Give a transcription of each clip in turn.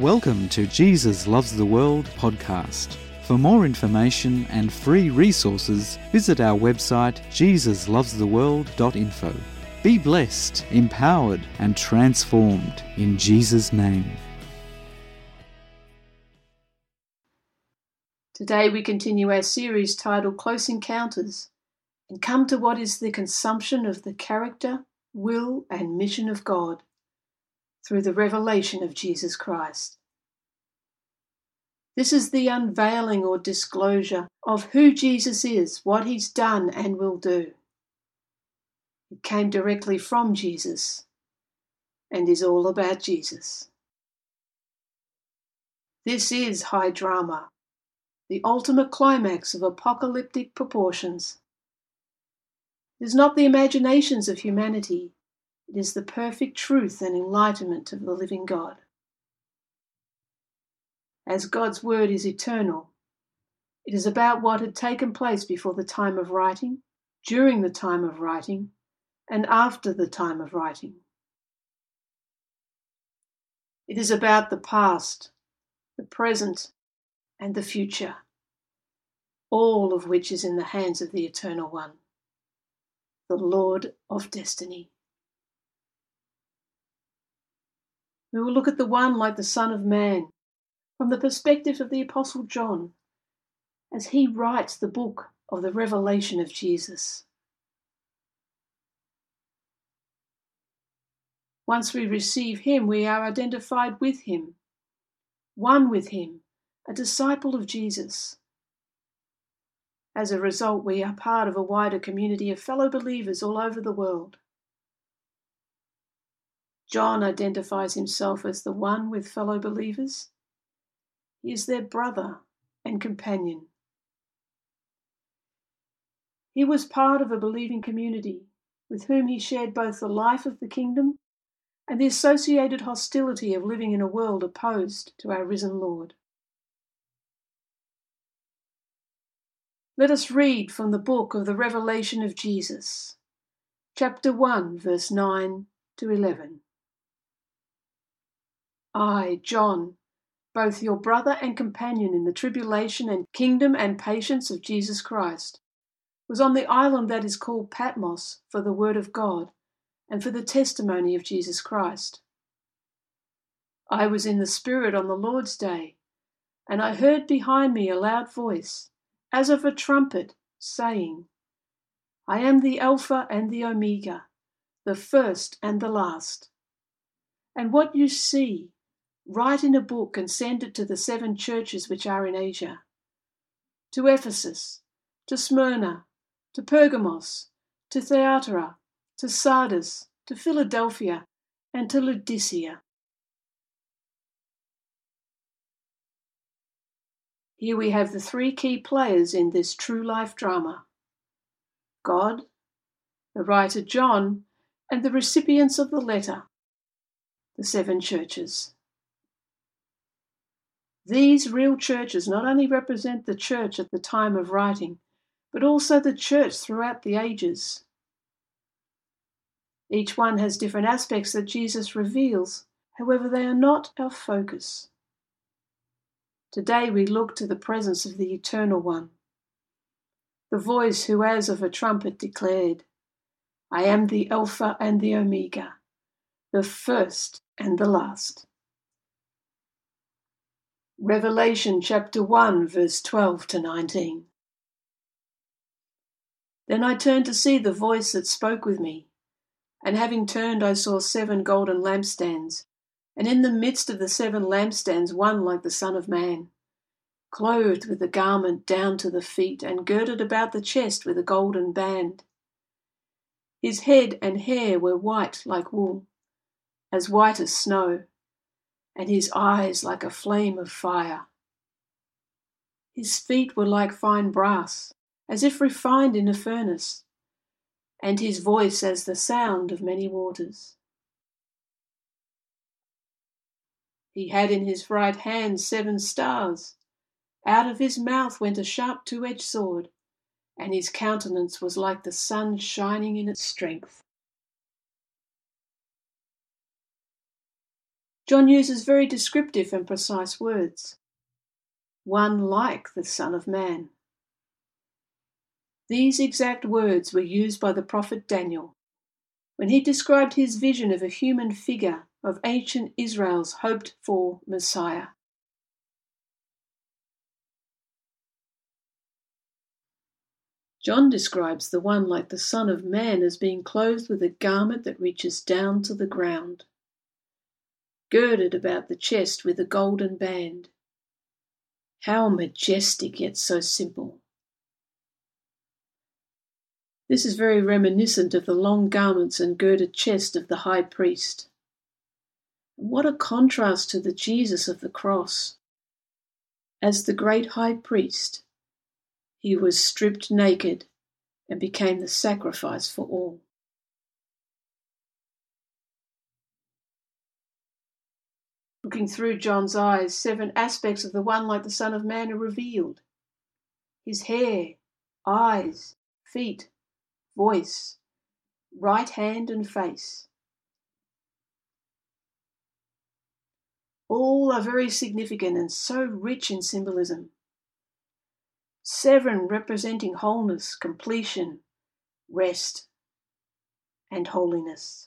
Welcome to Jesus Loves the World podcast. For more information and free resources, visit our website jesuslovestheworld.info. Be blessed, empowered, and transformed in Jesus' name. Today we continue our series titled Close Encounters and come to what is the consumption of the character, will, and mission of God through the revelation of Jesus Christ. This is the unveiling or disclosure of who Jesus is, what he's done and will do. It came directly from Jesus and is all about Jesus. This is high drama, the ultimate climax of apocalyptic proportions. It is not the imaginations of humanity. It is the perfect truth and enlightenment of the living God. As God's word is eternal, it is about what had taken place before the time of writing, during the time of writing, and after the time of writing. It is about the past, the present, and the future, all of which is in the hands of the Eternal One, the Lord of Destiny. We will look at the one like the Son of Man from the perspective of the Apostle John as he writes the book of the revelation of Jesus. Once we receive him, we are identified with him, one with him, a disciple of Jesus. As a result, we are part of a wider community of fellow believers all over the world. John identifies himself as the one with fellow believers. He is their brother and companion. He was part of a believing community with whom he shared both the life of the kingdom and the associated hostility of living in a world opposed to our risen Lord. Let us read from the book of the Revelation of Jesus, chapter 1, verse 9 to 11. I, John, both your brother and companion in the tribulation and kingdom and patience of Jesus Christ, was on the island that is called Patmos for the word of God and for the testimony of Jesus Christ. I was in the Spirit on the Lord's day, and I heard behind me a loud voice, as of a trumpet, saying, I am the Alpha and the Omega, the first and the last. And what you see, write in a book and send it to the seven churches which are in Asia, to Ephesus, to Smyrna, to Pergamos, to Thyatira, to Sardis, to Philadelphia, and to Laodicea. Here we have the three key players in this true life drama: God, the writer John, and the recipients of the letter, the seven churches. These real churches not only represent the church at the time of writing, but also the church throughout the ages. Each one has different aspects that Jesus reveals, however, they are not our focus. Today we look to the presence of the Eternal One, the voice who as of a trumpet declared, I am the Alpha and the Omega, the first and the last. Revelation chapter 1, verse 12 to 19. Then I turned to see the voice that spoke with me, and having turned I saw seven golden lampstands, and in the midst of the seven lampstands one like the Son of Man, clothed with a garment down to the feet, and girded about the chest with a golden band. His head and hair were white like wool, as white as snow, and his eyes like a flame of fire. His feet were like fine brass, as if refined in a furnace, and his voice as the sound of many waters. He had in his right hand seven stars. Out of his mouth went a sharp two-edged sword, and his countenance was like the sun shining in its strength. John uses very descriptive and precise words. One like the Son of Man. These exact words were used by the prophet Daniel when he described his vision of a human figure of ancient Israel's hoped-for Messiah. John describes the one like the Son of Man as being clothed with a garment that reaches down to the ground, girded about the chest with a golden band. How majestic, yet so simple. This is very reminiscent of the long garments and girded chest of the high priest. What a contrast to the Jesus of the cross. As the great high priest, he was stripped naked and became the sacrifice for all. Looking through John's eyes, 7 aspects of the one like the Son of Man are revealed. His hair, eyes, feet, voice, right hand and face. All are very significant and so rich in symbolism. 7 representing wholeness, completion, rest, and holiness.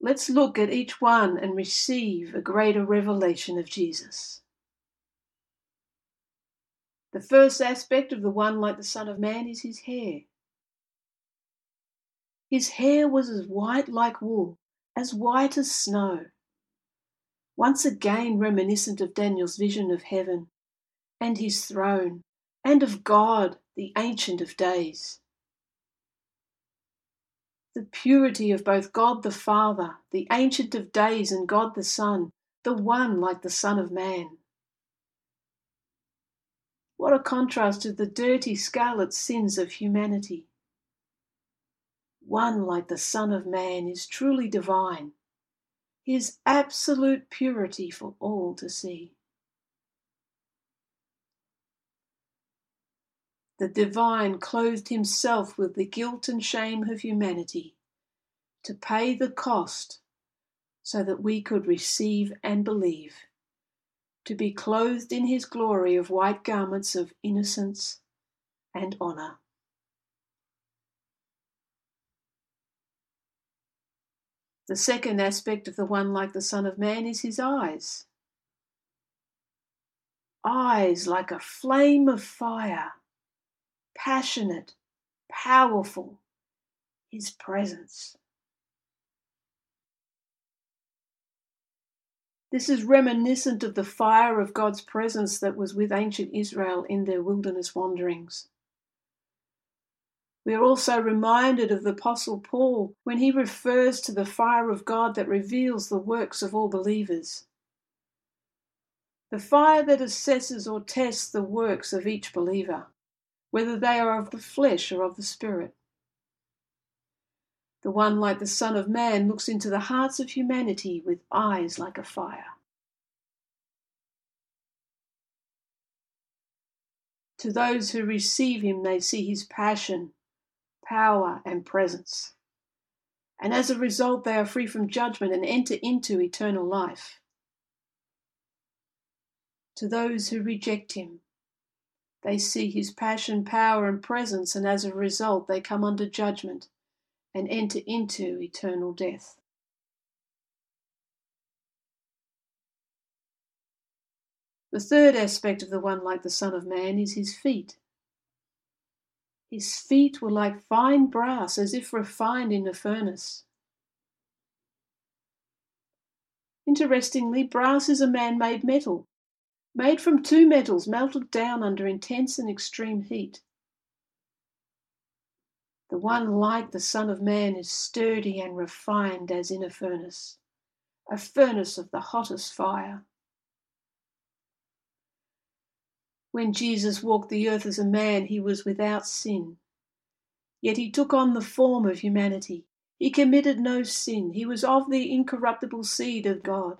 Let's look at each one and receive a greater revelation of Jesus. The first aspect of the one like the Son of Man is his hair. His hair was as white like wool, as white as snow. Once again reminiscent of Daniel's vision of heaven and his throne and of God, the Ancient of Days. The purity of both God the Father, the Ancient of Days, and God the Son, the one like the Son of Man. What a contrast to the dirty scarlet sins of humanity. One like the Son of Man is truly divine. His absolute purity for all to see. The divine clothed himself with the guilt and shame of humanity to pay the cost so that we could receive and believe, to be clothed in his glory of white garments of innocence and honour. The second aspect of the one like the Son of Man is his eyes. Eyes like a flame of fire, passionate, powerful, his presence. This is reminiscent of the fire of God's presence that was with ancient Israel in their wilderness wanderings. We are also reminded of the Apostle Paul when he refers to the fire of God that reveals the works of all believers. The fire that assesses or tests the works of each believer, whether they are of the flesh or of the Spirit. The one like the Son of Man looks into the hearts of humanity with eyes like a fire. To those who receive him, they see his passion, power and presence, and as a result they are free from judgment and enter into eternal life. To those who reject him, they see his passion, power and presence, and as a result they come under judgment and enter into eternal death. The third aspect of the one like the Son of Man is his feet. His feet were like fine brass, as if refined in a furnace. Interestingly, brass is a man-made metal, made from 2 metals melted down under intense and extreme heat. The one like the Son of Man is sturdy and refined as in a furnace of the hottest fire. When Jesus walked the earth as a man, he was without sin. Yet he took on the form of humanity. He committed no sin. He was of the incorruptible seed of God,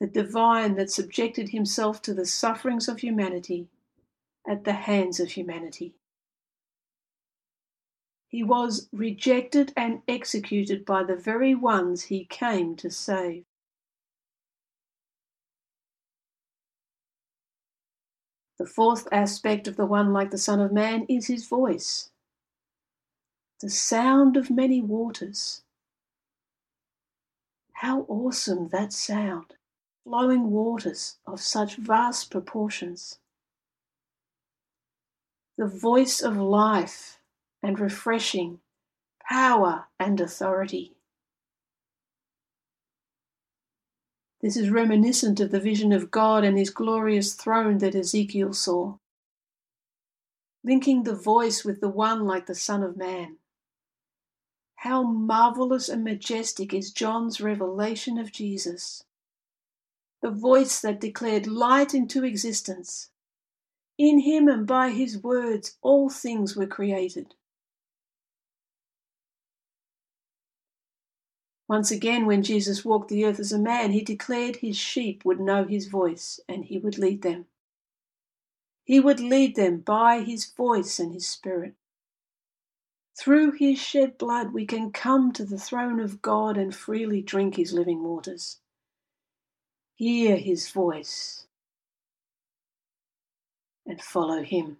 the divine that subjected himself to the sufferings of humanity at the hands of humanity. He was rejected and executed by the very ones he came to save. The fourth aspect of the one like the Son of Man is his voice, the sound of many waters. How awesome that sound, flowing waters of such vast proportions. The voice of life and refreshing, power and authority. This is reminiscent of the vision of God and his glorious throne that Ezekiel saw, linking the voice with the one like the Son of Man. How marvelous and majestic is John's revelation of Jesus, the voice that declared light into existence. In him and by his words all things were created. Once again, when Jesus walked the earth as a man, he declared his sheep would know his voice and he would lead them. He would lead them by his voice and his Spirit. Through his shed blood, we can come to the throne of God and freely drink his living waters. Hear his voice and follow him.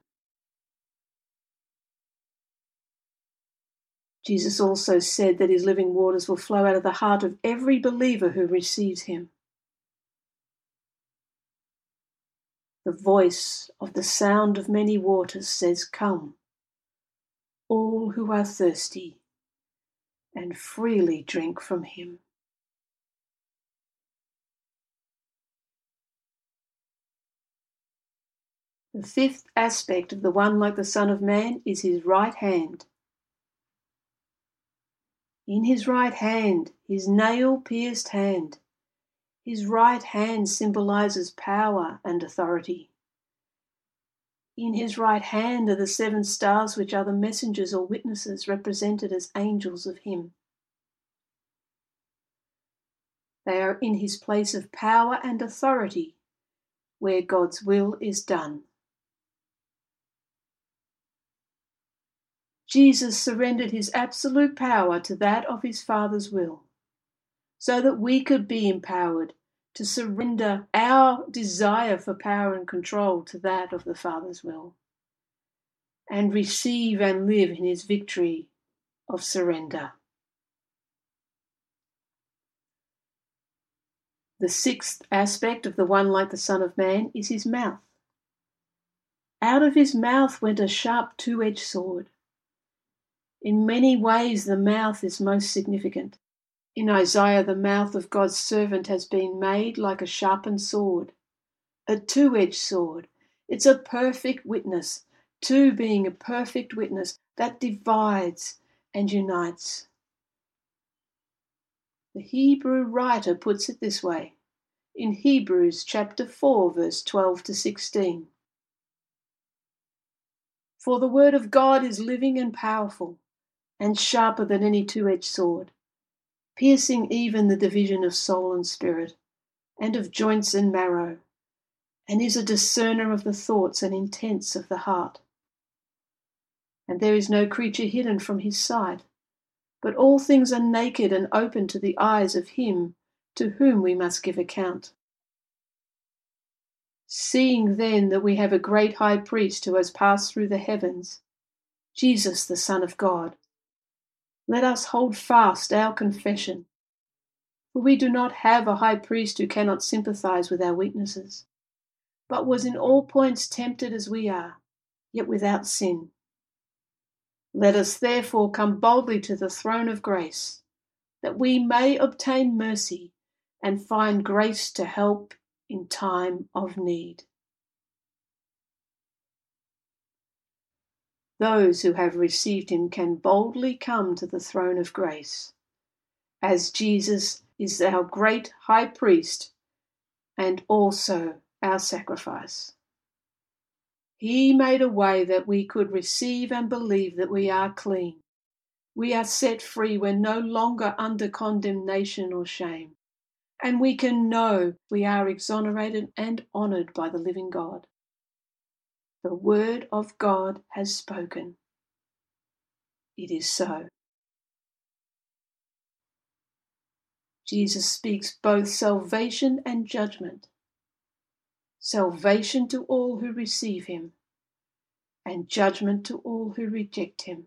Jesus also said that his living waters will flow out of the heart of every believer who receives him. The voice of the sound of many waters says, "Come, all who are thirsty, and freely drink from him." The fifth aspect of the one like the Son of Man is his right hand. In his right hand, his nail-pierced hand, his right hand symbolizes power and authority. In his right hand are the seven stars, which are the messengers or witnesses represented as angels of him. They are in his place of power and authority, where God's will is done. Jesus surrendered his absolute power to that of his Father's will, so that we could be empowered to surrender our desire for power and control to that of the Father's will, and receive and live in his victory of surrender. The sixth aspect of the one like the Son of Man is his mouth. Out of his mouth went a sharp two-edged sword. In many ways, the mouth is most significant. In Isaiah, the mouth of God's servant has been made like a sharpened sword, a two-edged sword. It's a perfect witness, two being a perfect witness that divides and unites. The Hebrew writer puts it this way, in Hebrews chapter 4, verse 12 to 16. "For the word of God is living and powerful, and sharper than any two-edged sword, piercing even the division of soul and spirit, and of joints and marrow, and is a discerner of the thoughts and intents of the heart. And there is no creature hidden from his sight, but all things are naked and open to the eyes of him to whom we must give account. Seeing then that we have a great high priest who has passed through the heavens, Jesus the Son of God, let us hold fast our confession, for we do not have a high priest who cannot sympathize with our weaknesses, but was in all points tempted as we are, yet without sin. Let us therefore come boldly to the throne of grace, that we may obtain mercy and find grace to help in time of need." Those who have received him can boldly come to the throne of grace, as Jesus is our great high priest and also our sacrifice. He made a way that we could receive and believe that we are clean. We are set free. We're no longer under condemnation or shame, and we can know we are exonerated and honoured by the living God. The word of God has spoken. it is so. Jesus speaks both salvation and judgment. Salvation to all who receive him, and judgment to all who reject him,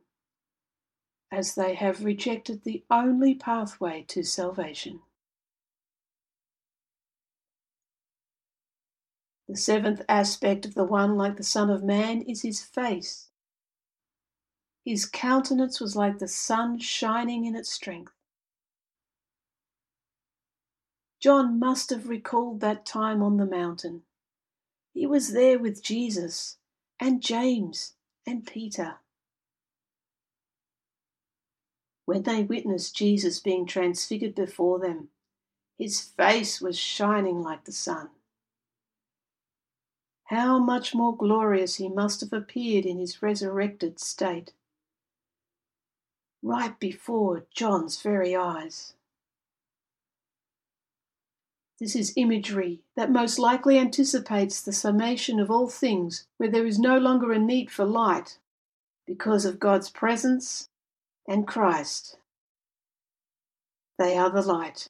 as they have rejected the only pathway to salvation. The seventh aspect of the one like the Son of Man is his face. His countenance was like the sun shining in its strength. John must have recalled that time on the mountain. He was there with Jesus and James and Peter. When they witnessed Jesus being transfigured before them, his face was shining like the sun. How much more glorious he must have appeared in his resurrected state, right before John's very eyes. This is imagery that most likely anticipates the summation of all things, where there is no longer a need for light because of God's presence and Christ. They are the light.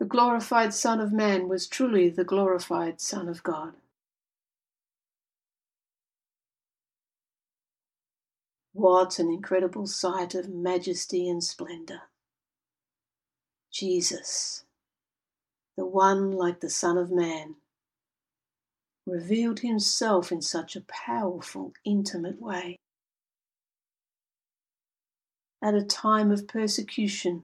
The glorified Son of Man was truly the glorified Son of God. What an incredible sight of majesty and splendor! Jesus, the one like the Son of Man, revealed himself in such a powerful, intimate way. At a time of persecution,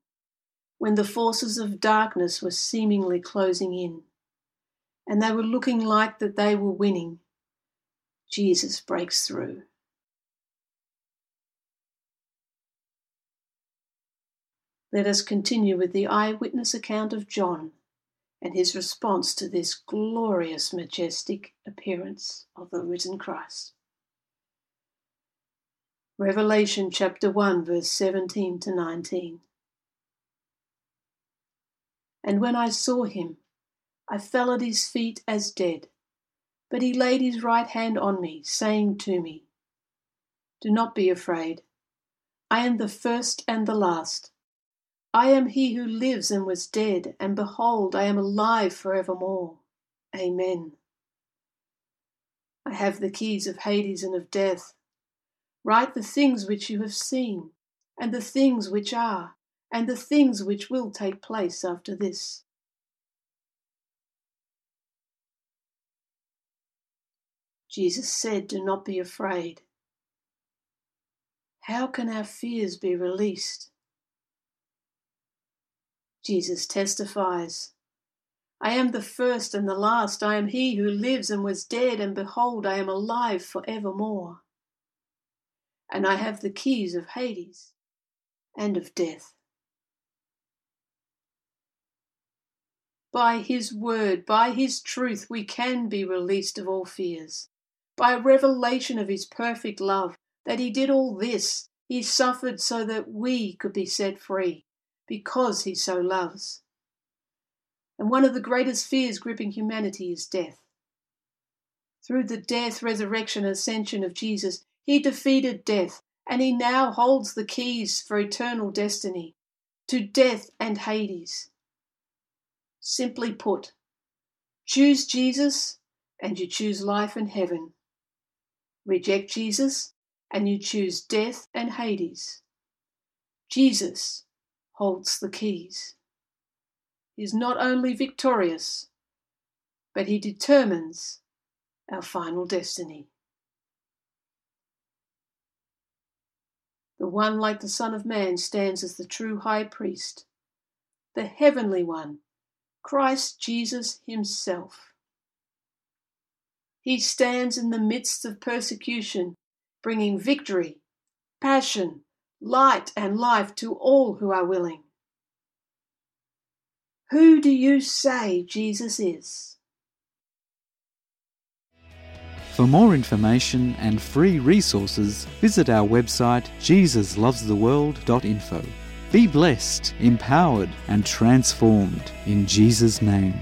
when the forces of darkness were seemingly closing in, and they were looking like that they were winning, Jesus breaks through. Let us continue with the eyewitness account of John and his response to this glorious, majestic appearance of the risen Christ. Revelation chapter 1, verse 17 to 19. And when I saw him, I fell at his feet as dead. But he laid his right hand on me, saying to me, Do not be afraid. I am the first and the last. I am he who lives and was dead, and behold, I am alive forevermore. Amen. I have the keys of Hades and of death. Write the things which you have seen, and the things which are, and the things which will take place after this. Jesus said, Do not be afraid. How can our fears be released? Jesus testifies, I am the first and the last. I am he who lives and was dead, and behold, I am alive forevermore. And I have the keys of Hades and of death. By his word, by his truth, we can be released of all fears. By revelation of his perfect love, that he did all this, he suffered so that we could be set free, because he so loves. And one of the greatest fears gripping humanity is death. Through the death, resurrection, and ascension of Jesus, he defeated death, and he now holds the keys for eternal destiny, to death and Hades. Simply put, choose Jesus and you choose life and heaven. Reject Jesus and you choose death and Hades. Jesus holds the keys. He is not only victorious, but he determines our final destiny. The one like the Son of Man stands as the true high priest, the heavenly one, Christ Jesus himself. He stands in the midst of persecution, bringing victory, passion, light, and life to all who are willing. Who do you say Jesus is? For more information and free resources, visit our website jesuslovestheworld.info. Be blessed, empowered, and transformed in Jesus' name.